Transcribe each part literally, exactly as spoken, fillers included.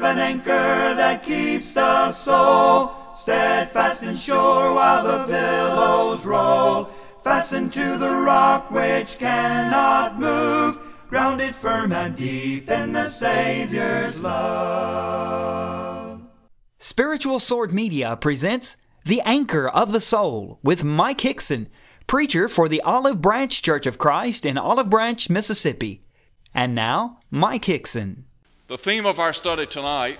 have an anchor that keeps the soul steadfast and sure while the billows roll. Fastened to the rock which cannot move, grounded firm and deep in the Savior's love. Spiritual Sword Media presents The Anchor of the Soul with Mike Hickson, preacher for the Olive Branch Church of Christ in Olive Branch, Mississippi. And now, Mike Hickson. The theme of our study tonight,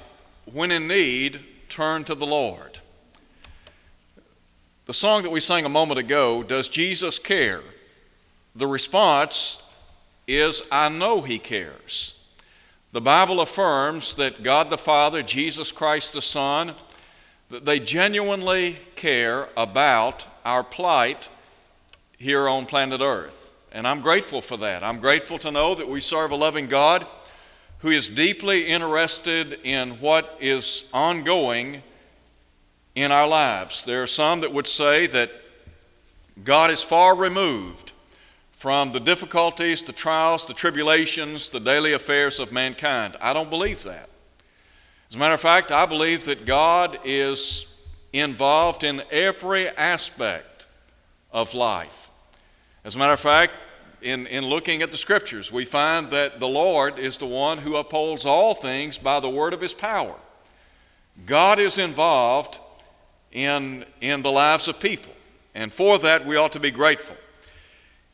when in need, turn to the Lord. The song that we sang a moment ago, Does Jesus Care? The response is, I know He cares. The Bible affirms that God the Father, Jesus Christ the Son, that they genuinely care about our plight here on planet Earth. And I'm grateful for that. I'm grateful to know that we serve a loving God who is deeply interested in what is ongoing in our lives. There are some that would say that God is far removed from the difficulties, the trials, the tribulations, the daily affairs of mankind. I don't believe that. As a matter of fact, I believe that God is involved in every aspect of life. As a matter of fact, in, in looking at the Scriptures, we find that the Lord is the one who upholds all things by the word of His power. God is involved In, in the lives of people. And for that, we ought to be grateful.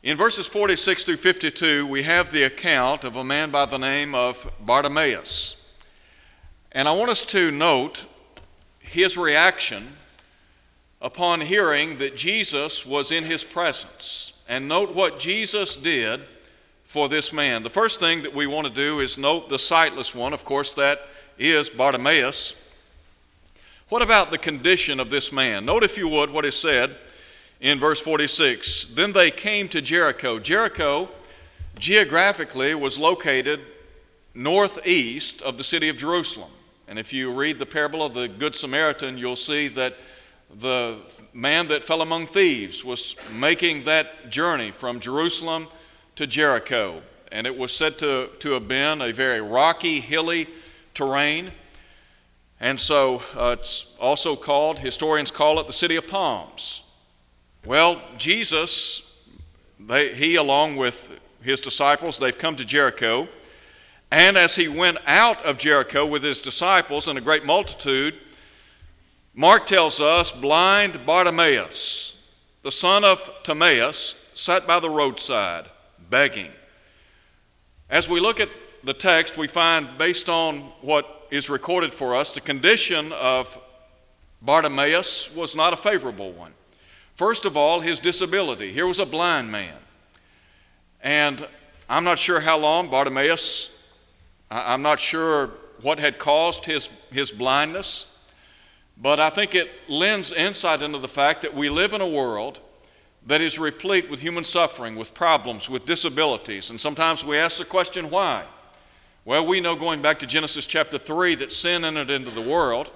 In verses forty-six through fifty-two, we have the account of a man by the name of Bartimaeus. And I want us to note his reaction upon hearing that Jesus was in his presence. And note what Jesus did for this man. The first thing that we want to do is note the sightless one. Of course, that is Bartimaeus. What about the condition of this man? Note, if you would, what is said in verse forty-six. Then they came to Jericho. Jericho, geographically, was located northeast of the city of Jerusalem. And if you read the parable of the Good Samaritan, you'll see that the man that fell among thieves was making that journey from Jerusalem to Jericho. And it was said to, to have been a very rocky, hilly terrain. And so uh, it's also called, historians call it the City of Palms. Well, Jesus, they, he along with his disciples, they've come to Jericho. And as he went out of Jericho with his disciples and a great multitude, Mark tells us, blind Bartimaeus, the son of Timaeus, sat by the roadside begging. As we look at the text, we find, based on what is recorded for us, the condition of Bartimaeus was not a favorable one. First of all, his disability. Here was a blind man. And I'm not sure how long Bartimaeus, I'm not sure what had caused his, his blindness, but I think it lends insight into the fact that we live in a world that is replete with human suffering, with problems, with disabilities. And sometimes we ask the question, why? Well, we know going back to Genesis chapter three that sin entered into the world,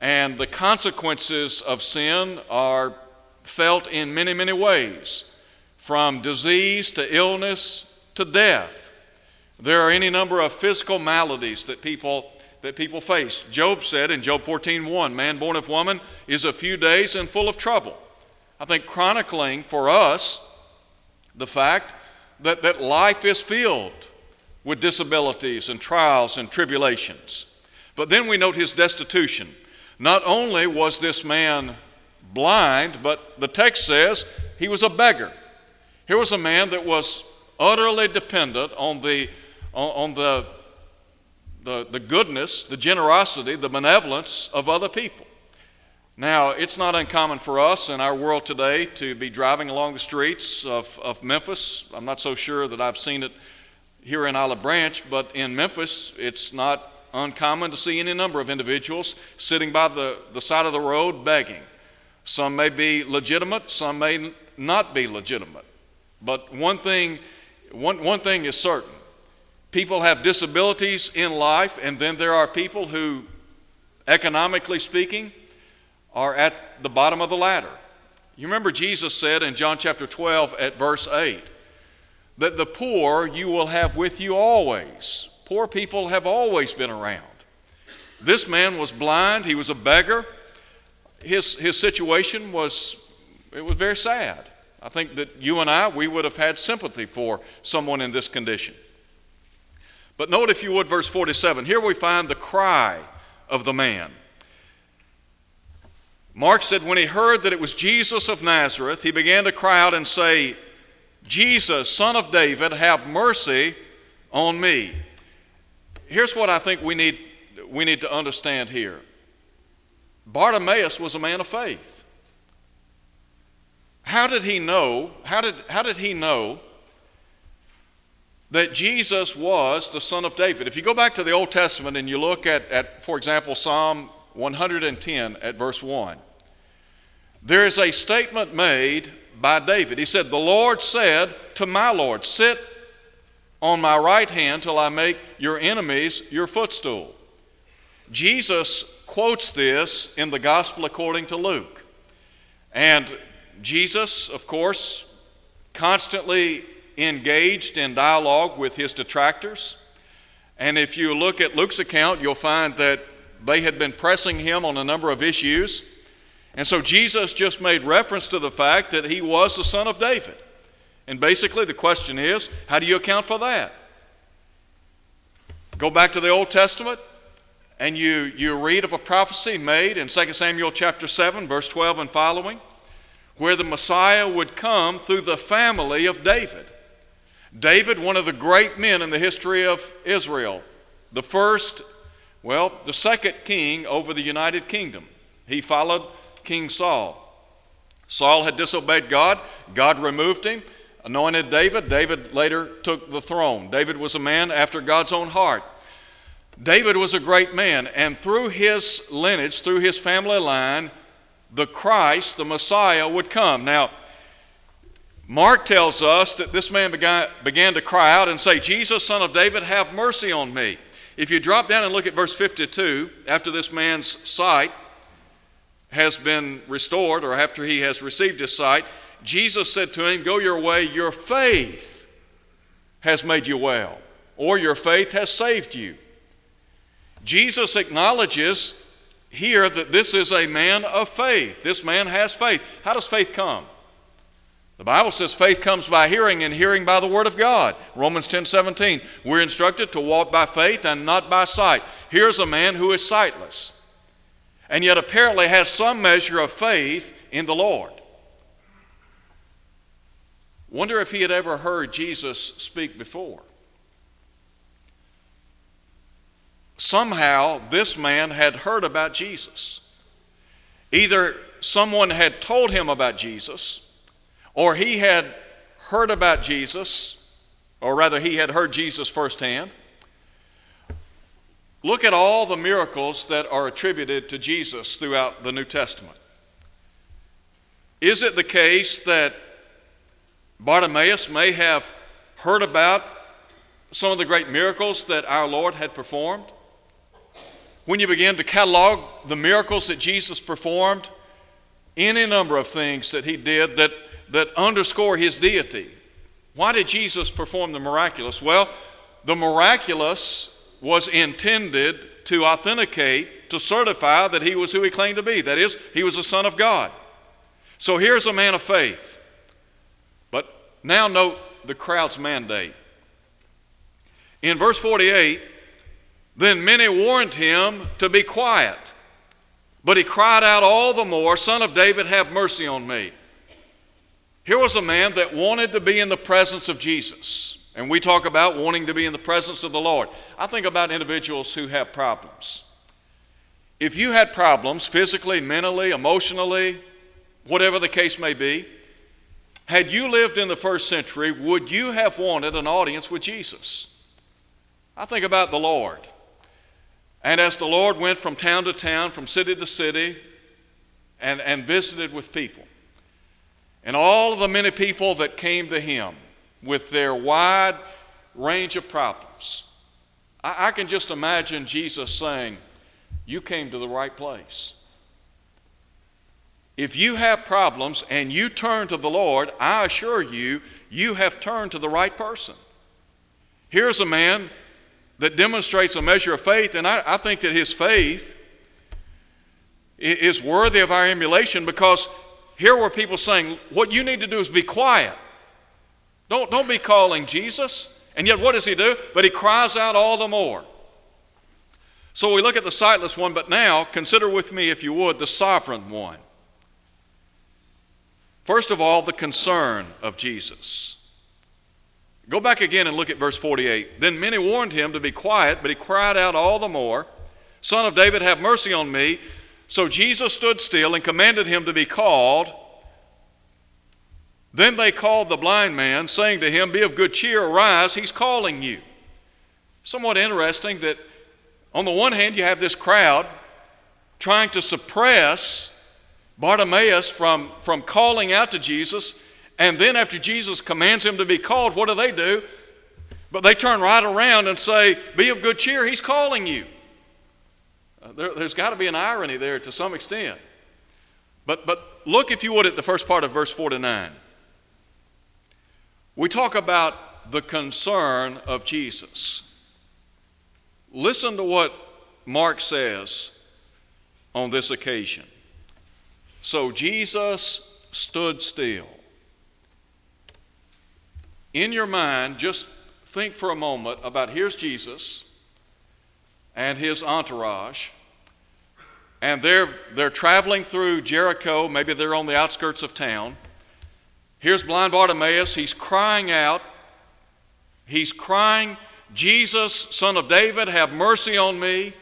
and the consequences of sin are felt in many, many ways, from disease to illness to death. There are any number of physical maladies that people that people face. Job said in Job fourteen one, man born of woman is a few days and full of trouble. I think chronicling for us the fact that, that life is filled with disabilities and trials and tribulations. But then we note his destitution. Not only was this man blind, but the text says he was a beggar. Here was a man that was utterly dependent on the on, on the, the the goodness, the generosity, the benevolence of other people. Now, it's not uncommon for us in our world today to be driving along the streets of, of Memphis. I'm not so sure that I've seen it here in Olive Branch, but in Memphis, it's not uncommon to see any number of individuals sitting by the, the side of the road begging. Some may be legitimate, some may not be legitimate. But one thing, one, one thing is certain. People have disabilities in life, and then there are people who, economically speaking, are at the bottom of the ladder. You remember Jesus said in John chapter twelve at verse eight, that the poor you will have with you always. Poor people have always been around. This man was blind. He was a beggar. His his situation was, it was very sad. I think that you and I, we would have had sympathy for someone in this condition. But note, if you would, verse forty-seven. Here we find the cry of the man. Mark said, when he heard that it was Jesus of Nazareth, he began to cry out and say, Jesus, Son of David, have mercy on me. Here's what I think we need, we need to understand here. Bartimaeus was a man of faith. How did he know, how did, how did he know that Jesus was the Son of David? If you go back to the Old Testament and you look at, at for example, Psalm one hundred ten at verse one, there is a statement made by David. He said, the Lord said to my Lord, sit on my right hand till I make your enemies your footstool. Jesus quotes this in the gospel according to Luke. And Jesus, of course, constantly engaged in dialogue with his detractors. And if you look at Luke's account, you'll find that they had been pressing him on a number of issues. And so Jesus just made reference to the fact that he was the Son of David. And basically the question is, how do you account for that? Go back to the Old Testament and you, you read of a prophecy made in Second Samuel chapter seven, verse twelve and following, where the Messiah would come through the family of David. David, one of the great men in the history of Israel, the first, well, the second king over the United Kingdom. He followed King Saul. Saul had disobeyed God. God removed him, anointed David. David later took the throne. David was a man after God's own heart. David was a great man, and through his lineage, through his family line, the Christ, the Messiah, would come. Now, Mark tells us that this man began, began to cry out and say, Jesus, Son of David, have mercy on me. If you drop down and look at verse fifty-two, after this man's sight has been restored, or after he has received his sight, Jesus said to him, go your way, your faith has made you well, or your faith has saved you. Jesus acknowledges here that this is a man of faith. This man has faith. How does faith come? The Bible says faith comes by hearing, and hearing by the word of God. Romans ten seventeen, we're instructed to walk by faith and not by sight. Here's a man who is sightless, and yet apparently has some measure of faith in the Lord. Wonder if he had ever heard Jesus speak before. Somehow this man had heard about Jesus. Either someone had told him about Jesus, or he had heard about Jesus, or rather he had heard Jesus firsthand. Look at all the miracles that are attributed to Jesus throughout the New Testament. Is it the case that Bartimaeus may have heard about some of the great miracles that our Lord had performed? When you begin to catalog the miracles that Jesus performed, any number of things that he did that, that underscore his deity. Why did Jesus perform the miraculous? Well, the miraculous was intended to authenticate, to certify that he was who he claimed to be. That is, he was the Son of God. So here's a man of faith. But now note the crowd's mandate. In verse forty-eight, then many warned him to be quiet, but he cried out all the more, Son of David, have mercy on me. Here was a man that wanted to be in the presence of Jesus. And we talk about wanting to be in the presence of the Lord. I think about individuals who have problems. If you had problems physically, mentally, emotionally, whatever the case may be, had you lived in the first century, would you have wanted an audience with Jesus? I think about the Lord. And as the Lord went from town to town, from city to city, and, and visited with people, and all of the many people that came to him, with their wide range of problems. I, I can just imagine Jesus saying, you came to the right place. If you have problems and you turn to the Lord, I assure you, you have turned to the right person. Here's a man that demonstrates a measure of faith. And I, I think that his faith is worthy of our emulation, because here were people saying, what you need to do is be quiet. Don't, don't be calling Jesus. And yet what does he do? But he cries out all the more. So we look at the sightless one, but now consider with me, if you would, the sovereign one. First of all, the concern of Jesus. Go back again and look at verse forty-eight. Then many warned him to be quiet, but he cried out all the more, Son of David, have mercy on me. So Jesus stood still and commanded him to be called. Then they called the blind man, saying to him, Be of good cheer, arise, he's calling you. Somewhat interesting that on the one hand you have this crowd trying to suppress Bartimaeus from, from calling out to Jesus, and then after Jesus commands him to be called, what do they do? But they turn right around and say, Be of good cheer, he's calling you. There, there's got to be an irony there to some extent. But, but look, if you would, at the first part of verse forty-nine. We talk about the concern of Jesus. Listen to what Mark says on this occasion. So Jesus stood still. In your mind, just think for a moment about, here's Jesus and his entourage. And they're, they're traveling through Jericho. Maybe they're on the outskirts of town. Here's blind Bartimaeus. He's crying out. He's crying, Jesus, Son of David, have mercy on me.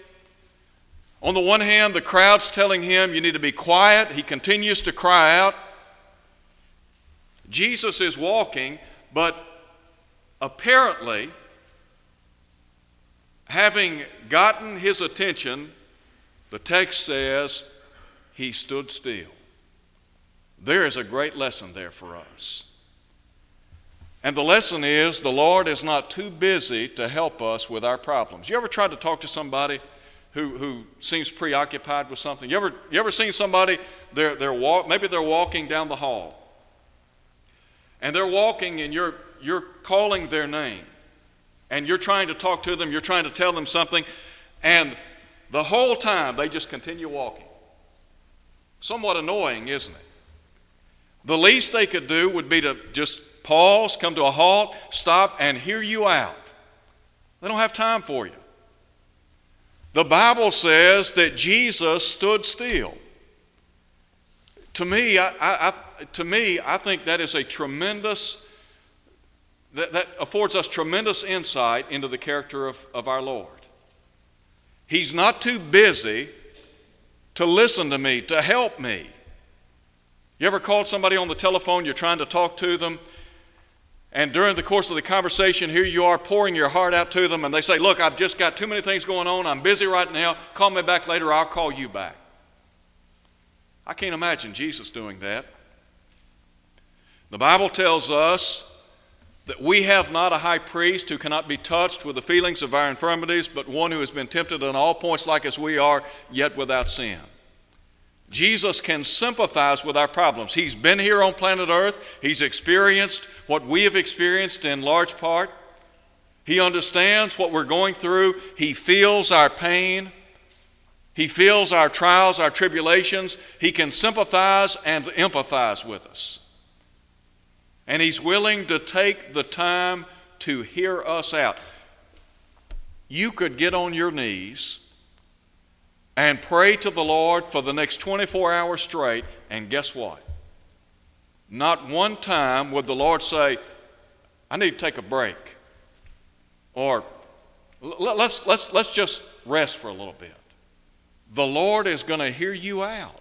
On the one hand, the crowd's telling him, you need to be quiet. He continues to cry out. Jesus is walking, but apparently, having gotten his attention, the text says he stood still. There is a great lesson there for us. And the lesson is, the Lord is not too busy to help us with our problems. You ever tried to talk to somebody who, who seems preoccupied with something? You ever, you ever seen somebody, they're, they're walk, maybe they're walking down the hall, and they're walking and you're, you're calling their name, and you're trying to talk to them, you're trying to tell them something, and the whole time they just continue walking. Somewhat annoying, isn't it? The least they could do would be to just pause, come to a halt, stop, and hear you out. They don't have time for you. The Bible says that Jesus stood still. To me, I, I, I, to me, I think that is a tremendous, that, that affords us tremendous insight into the character of, of our Lord. He's not too busy to listen to me, to help me. You ever called somebody on the telephone, you're trying to talk to them, and during the course of the conversation, here you are pouring your heart out to them, and they say, look, I've just got too many things going on, I'm busy right now, call me back later, I'll call you back. I can't imagine Jesus doing that. The Bible tells us that we have not a high priest who cannot be touched with the feelings of our infirmities, but one who has been tempted in all points like as we are, yet without sin. Jesus can sympathize with our problems. He's been here on planet Earth. He's experienced what we have experienced in large part. He understands what we're going through. He feels our pain. He feels our trials, our tribulations. He can sympathize and empathize with us. And he's willing to take the time to hear us out. You could get on your knees and pray to the Lord for the next twenty-four hours straight, and guess what? Not one time would the Lord say, I need to take a break, or let's, let's, let's just rest for a little bit. The Lord is going to hear you out.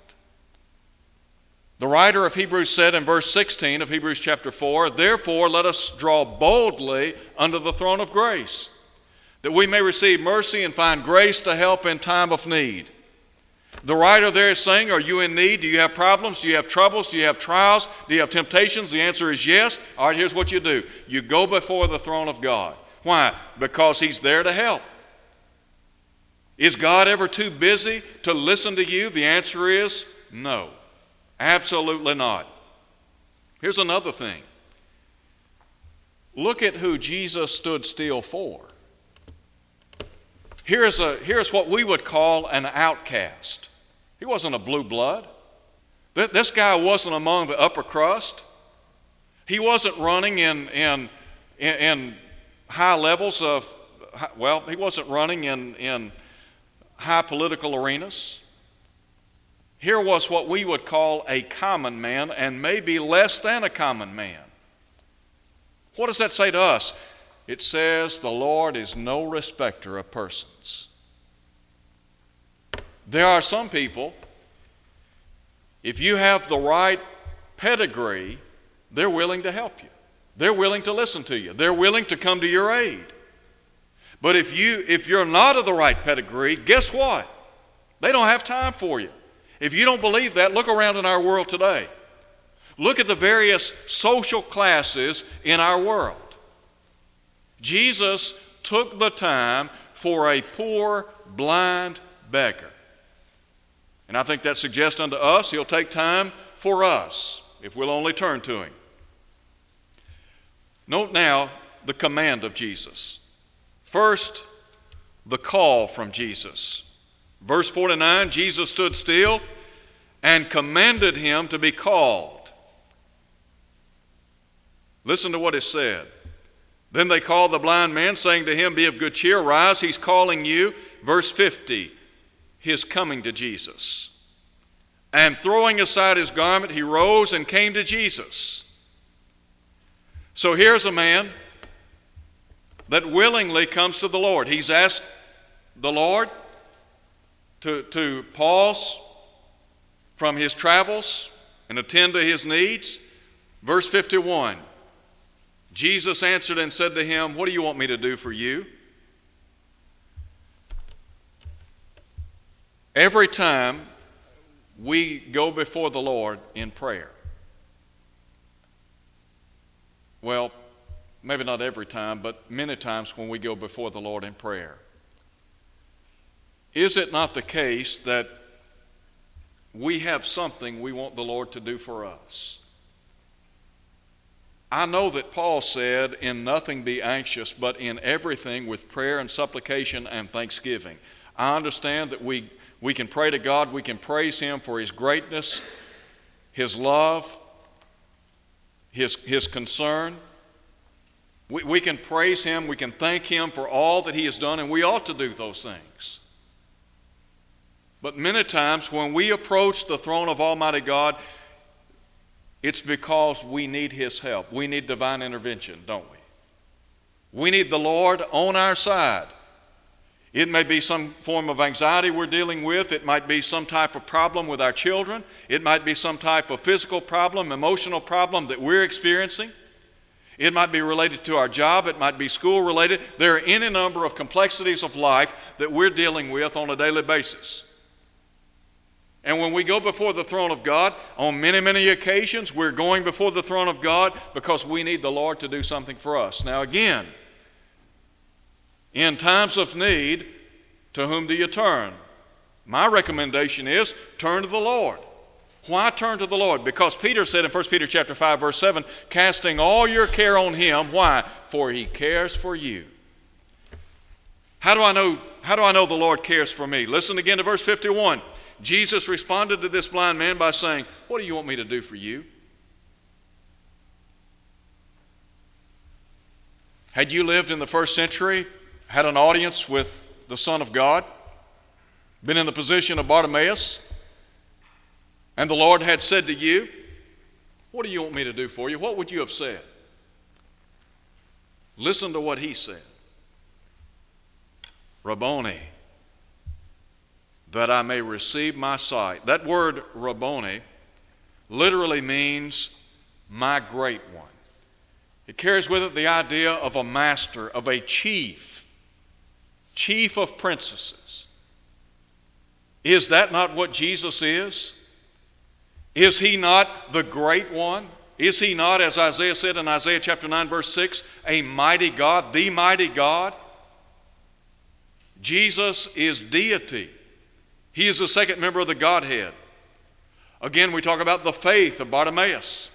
The writer of Hebrews said in verse sixteen of Hebrews chapter four, therefore let us draw boldly unto the throne of grace, that we may receive mercy and find grace to help in time of need. The writer there is saying, are you in need? Do you have problems? Do you have troubles? Do you have trials? Do you have temptations? The answer is yes. All right, here's what you do. You go before the throne of God. Why? Because he's there to help. Is God ever too busy to listen to you? The answer is no. Absolutely not. Here's another thing. Look at who Jesus stood still for. Here's, a, here's what we would call an outcast. He wasn't a blue blood. This guy wasn't among the upper crust. He wasn't running in in in high levels of, well, he wasn't running in, in high political arenas. Here was what we would call a common man, and maybe less than a common man. What does that say to us? It says the Lord is no respecter of persons. There are some people, if you have the right pedigree, they're willing to help you. They're willing to listen to you. They're willing to come to your aid. But if, you, if you're not of the right pedigree, guess what? They don't have time for you. If you don't believe that, look around in our world today. Look at the various social classes in our world. Jesus took the time for a poor, blind beggar. And I think that suggests unto us he'll take time for us if we'll only turn to him. Note now the command of Jesus. First, the call from Jesus. Verse forty-nine, Jesus stood still and commanded him to be called. Listen to what is said. Then they called the blind man, saying to him, be of good cheer, rise, he's calling you. Verse fifty, his coming to Jesus. And throwing aside his garment, he rose and came to Jesus. So here's a man that willingly comes to the Lord. He's asked the Lord to, to pause from his travels and attend to his needs. Verse fifty-one, Jesus answered and said to him, what do you want me to do for you? Every time we go before the Lord in prayer, well, maybe not every time, but many times when we go before the Lord in prayer, is it not the case that we have something we want the Lord to do for us? I know that Paul said, in nothing be anxious, but in everything with prayer and supplication and thanksgiving. I understand that we, we can pray to God, we can praise him for his greatness, his love, his, his concern. We, we can praise him, we can thank him for all that he has done, and we ought to do those things. But many times when we approach the throne of Almighty God, it's because we need his help. We need divine intervention, don't we? We need the Lord on our side. It may be some form of anxiety we're dealing with. It might be some type of problem with our children. It might be some type of physical problem, emotional problem that we're experiencing. It might be related to our job. It might be school related. There are any number of complexities of life that we're dealing with on a daily basis. And when we go before the throne of God, on many, many occasions, we're going before the throne of God because we need the Lord to do something for us. Now again, in times of need, to whom do you turn? My recommendation is turn to the Lord. Why turn to the Lord? Because Peter said in First Peter chapter five, verse seven, casting all your care on him. Why? For he cares for you. How do I know, how do I know the Lord cares for me? Listen again to verse fifty-one. Jesus responded to this blind man by saying, what do you want me to do for you? Had you lived in the first century, had an audience with the Son of God, been in the position of Bartimaeus, and the Lord had said to you, what do you want me to do for you? What would you have said? Listen to what he said. Rabboni, that I may receive my sight. That word Rabboni literally means my great one. It carries with it the idea of a master, of a chief. Chief of princesses. Is that not what Jesus is? Is he not the great one? Is he not, as Isaiah said in Isaiah chapter nine, verse six, a mighty God, the mighty God? Jesus is deity. He is the second member of the Godhead. Again, we talk about the faith of Bartimaeus.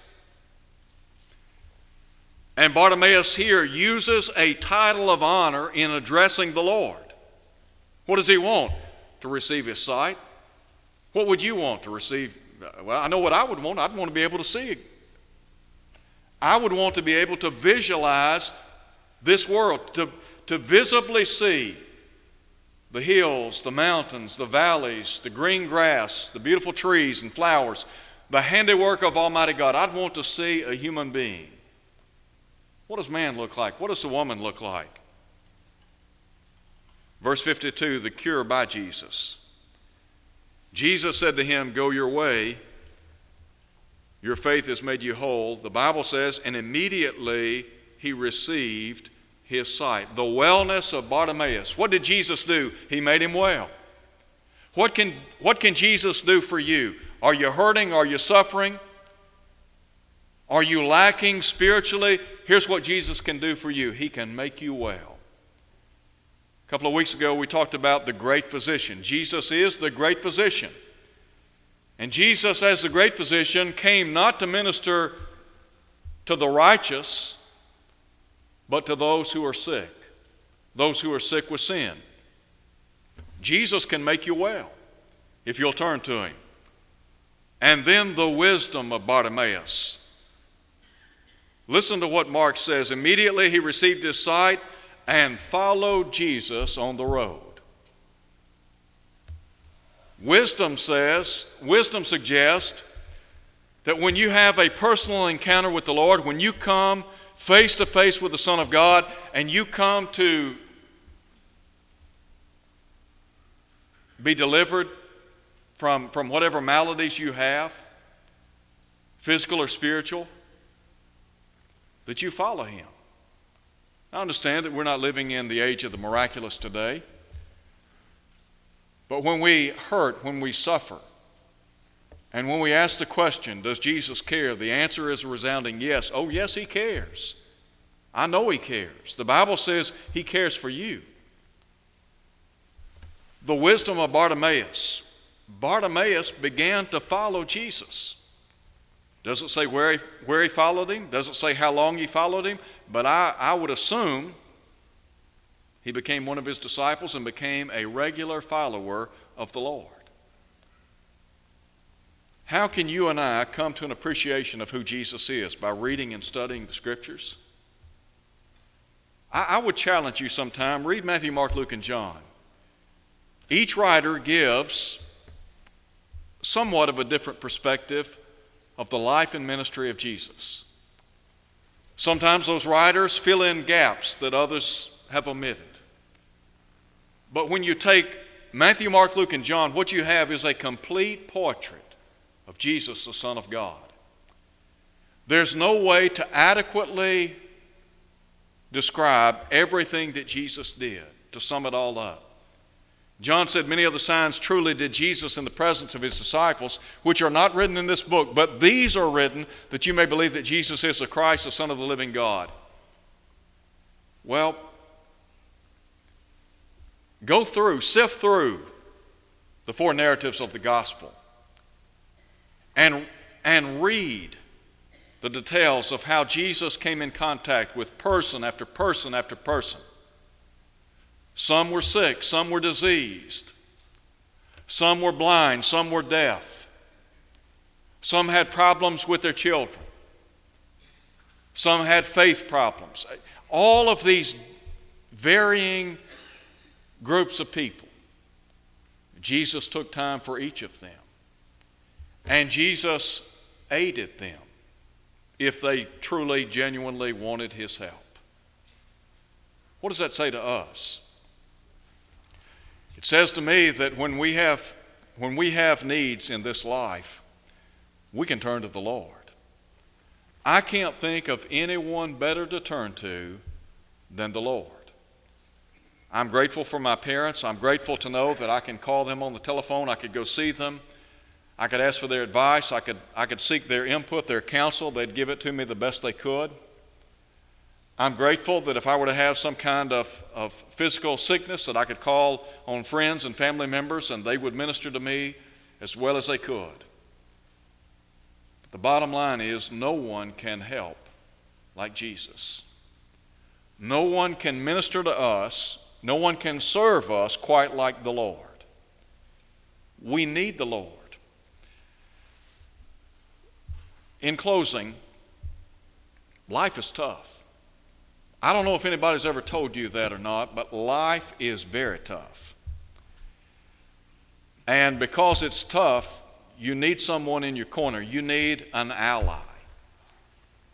And Bartimaeus here uses a title of honor in addressing the Lord. What does he want? To receive his sight. What would you want to receive? Well, I know what I would want. I'd want to be able to see. I would want to be able to visualize this world, to, to visibly see the hills, the mountains, the valleys, the green grass, the beautiful trees and flowers, the handiwork of Almighty God. I'd want to see a human being. What does man look like? What does the woman look like? Verse fifty-two, the cure by Jesus. Jesus said to him, "Go your way. Your faith has made you whole." The Bible says, and immediately he received his sight. The wellness of Bartimaeus. What did Jesus do? He made him well. What can, what can Jesus do for you? Are you hurting? Are you suffering? Are you lacking spiritually? Here's what Jesus can do for you. He can make you well. A couple of weeks ago, we talked about the great physician. Jesus is the great physician. And Jesus, as the great physician, came not to minister to the righteous, but to those who are sick, those who are sick with sin. Jesus can make you well if you'll turn to him. And then the wisdom of Bartimaeus. Listen to what Mark says. Immediately he received his sight and followed Jesus on the road. Wisdom says, wisdom suggests that when you have a personal encounter with the Lord, when you come face to face with the Son of God and you come to be delivered from, from whatever maladies you have, physical or spiritual, that you follow him. I understand that we're not living in the age of the miraculous today. But when we hurt, when we suffer, and when we ask the question, does Jesus care? The answer is a resounding yes. Oh, yes, he cares. I know he cares. The Bible says he cares for you. The wisdom of Bartimaeus. Bartimaeus began to follow Jesus. Doesn't say where he, where he followed him. Doesn't say how long he followed him. But I, I would assume he became one of his disciples and became a regular follower of the Lord. How can you and I come to an appreciation of who Jesus is? By reading and studying the Scriptures? I, I would challenge you sometime. Read Matthew, Mark, Luke, and John. Each writer gives somewhat of a different perspective of the life and ministry of Jesus. Sometimes those writers fill in gaps that others have omitted. But when you take Matthew, Mark, Luke, and John, what you have is a complete portrait of Jesus, the Son of God. There's no way to adequately describe everything that Jesus did, to sum it all up. John said, many other signs truly did Jesus in the presence of his disciples, which are not written in this book, but these are written that you may believe that Jesus is the Christ, the Son of the living God. Well, go through, sift through the four narratives of the gospel and, and read the details of how Jesus came in contact with person after person after person. Some were sick, some were diseased, some were blind, some were deaf, some had problems with their children, some had faith problems. All of these varying groups of people. Jesus took time for each of them. And Jesus aided them if they truly, genuinely wanted his help. What does that say to us? It says to me that when we have, when we have needs in this life, we can turn to the Lord. I can't think of anyone better to turn to than the Lord. I'm grateful for my parents. I'm grateful to know that I can call them on the telephone. I could go see them. I could ask for their advice. I could, I could seek their input, their counsel. They'd give it to me the best they could. I'm grateful that if I were to have some kind of, of physical sickness, that I could call on friends and family members and they would minister to me as well as they could. But the bottom line is no one can help like Jesus. No one can minister to us No one can serve us quite like the Lord. We need the Lord. In closing, life is tough. I don't know if anybody's ever told you that or not, but life is very tough. And because it's tough, you need someone in your corner. You need an ally.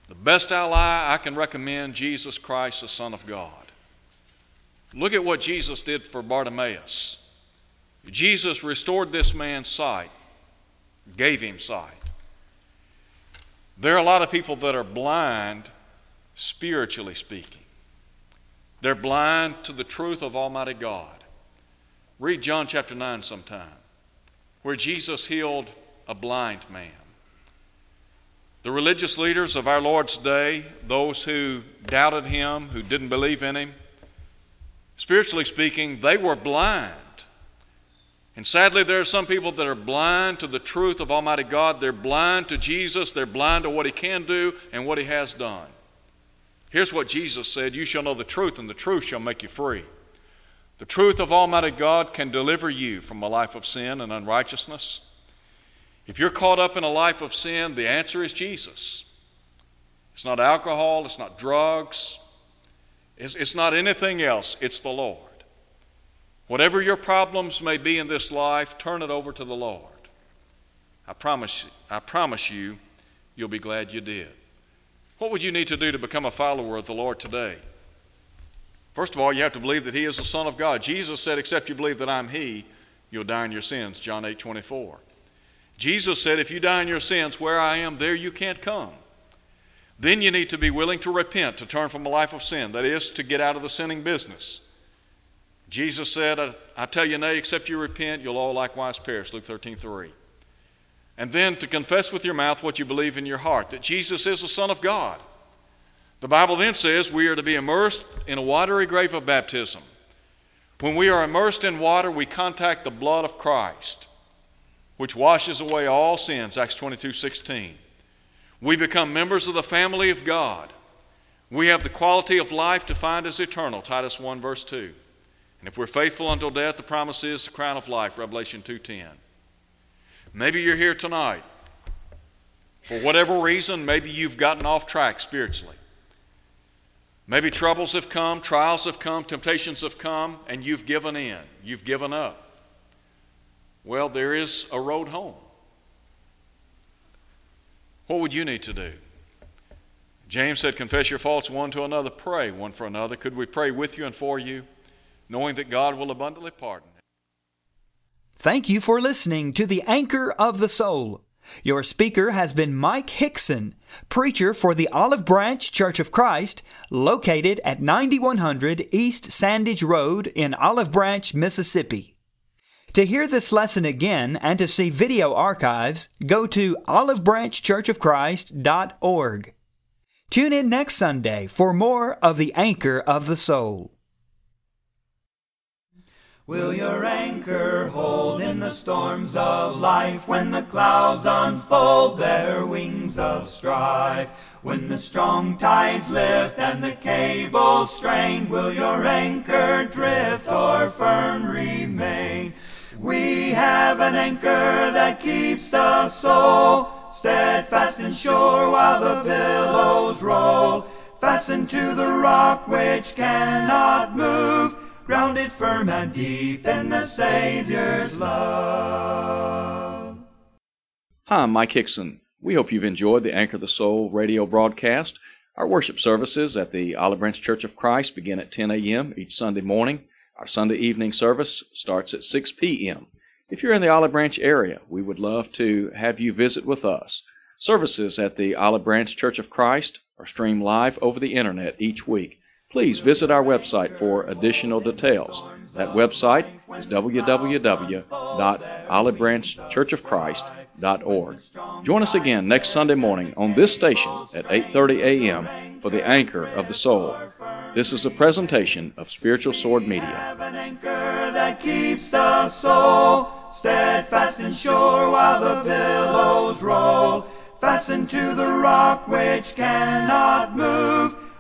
The best ally I can recommend, Jesus Christ, the Son of God. Look at what Jesus did for Bartimaeus. Jesus restored this man's sight, gave him sight. There are a lot of people that are blind, spiritually speaking. They're blind to the truth of Almighty God. Read John chapter nine sometime, where Jesus healed a blind man. The religious leaders of our Lord's day, those who doubted him, who didn't believe in him, spiritually speaking, they were blind. And sadly, there are some people that are blind to the truth of Almighty God. They're blind to Jesus. They're blind to what he can do and what he has done. Here's what Jesus said, "You shall know the truth, and the truth shall make you free." The truth of Almighty God can deliver you from a life of sin and unrighteousness. If you're caught up in a life of sin, the answer is Jesus. It's not alcohol. It's not drugs. It's, it's not anything else. It's the Lord. Whatever your problems may be in this life, turn it over to the Lord. I promise, I promise you, you'll be glad you did. What would you need to do to become a follower of the Lord today? First of all, you have to believe that he is the Son of God. Jesus said, "Except you believe that I'm he, you'll die in your sins," John eight twenty-four. Jesus said, "If you die in your sins, where I am, there you can't come." Then you need to be willing to repent, to turn from a life of sin. That is, to get out of the sinning business. Jesus said, I, I tell you nay, except you repent, you'll all likewise perish, Luke thirteen three. And then to confess with your mouth what you believe in your heart, that Jesus is the Son of God. The Bible then says we are to be immersed in a watery grave of baptism. When we are immersed in water, we contact the blood of Christ, which washes away all sins, Acts twenty-two sixteen. We become members of the family of God. We have the quality of life defined as eternal, Titus one, verse two. And if we're faithful until death, the promise is the crown of life, Revelation two ten. Maybe you're here tonight. For whatever reason, maybe you've gotten off track spiritually. Maybe troubles have come, trials have come, temptations have come, and you've given in. You've given up. Well, there is a road home. What would you need to do? James said, confess your faults one to another, pray one for another. Could we pray with you and for you, knowing that God will abundantly pardon? Thank you for listening to The Anchor of the Soul. Your speaker has been Mike Hickson, preacher for the Olive Branch Church of Christ, located at ninety-one hundred East Sandage Road in Olive Branch, Mississippi. To hear this lesson again and to see video archives, go to olive branch church of christ dot org. Tune in next Sunday for more of The Anchor of the Soul. Will your anchor hold in the storms of life, when the clouds unfold their wings of strife? When the strong tides lift and the cable strain, will your anchor drift or firm remain? We have an anchor that keeps the soul steadfast and sure while the billows roll. Fastened to the rock which cannot move, grounded firm and deep in the Savior's love. Hi, I'm Mike Hickson. We hope you've enjoyed the Anchor of the Soul radio broadcast. Our worship services at the Olive Branch Church of Christ begin at ten a.m. each Sunday morning. Our Sunday evening service starts at six p.m. If you're in the Olive Branch area, we would love to have you visit with us. Services at the Olive Branch Church of Christ are streamed live over the internet each week. Please visit our website for additional details. That website is w w w dot olive branch church of christ dot org. Join us again next Sunday morning on this station at eight thirty a.m. for the Anchor of the Soul. This is a presentation of Spiritual Sword Media. We have an anchor that keeps the soul steadfast and sure while the billows roll. Fastened to the rock which cannot move,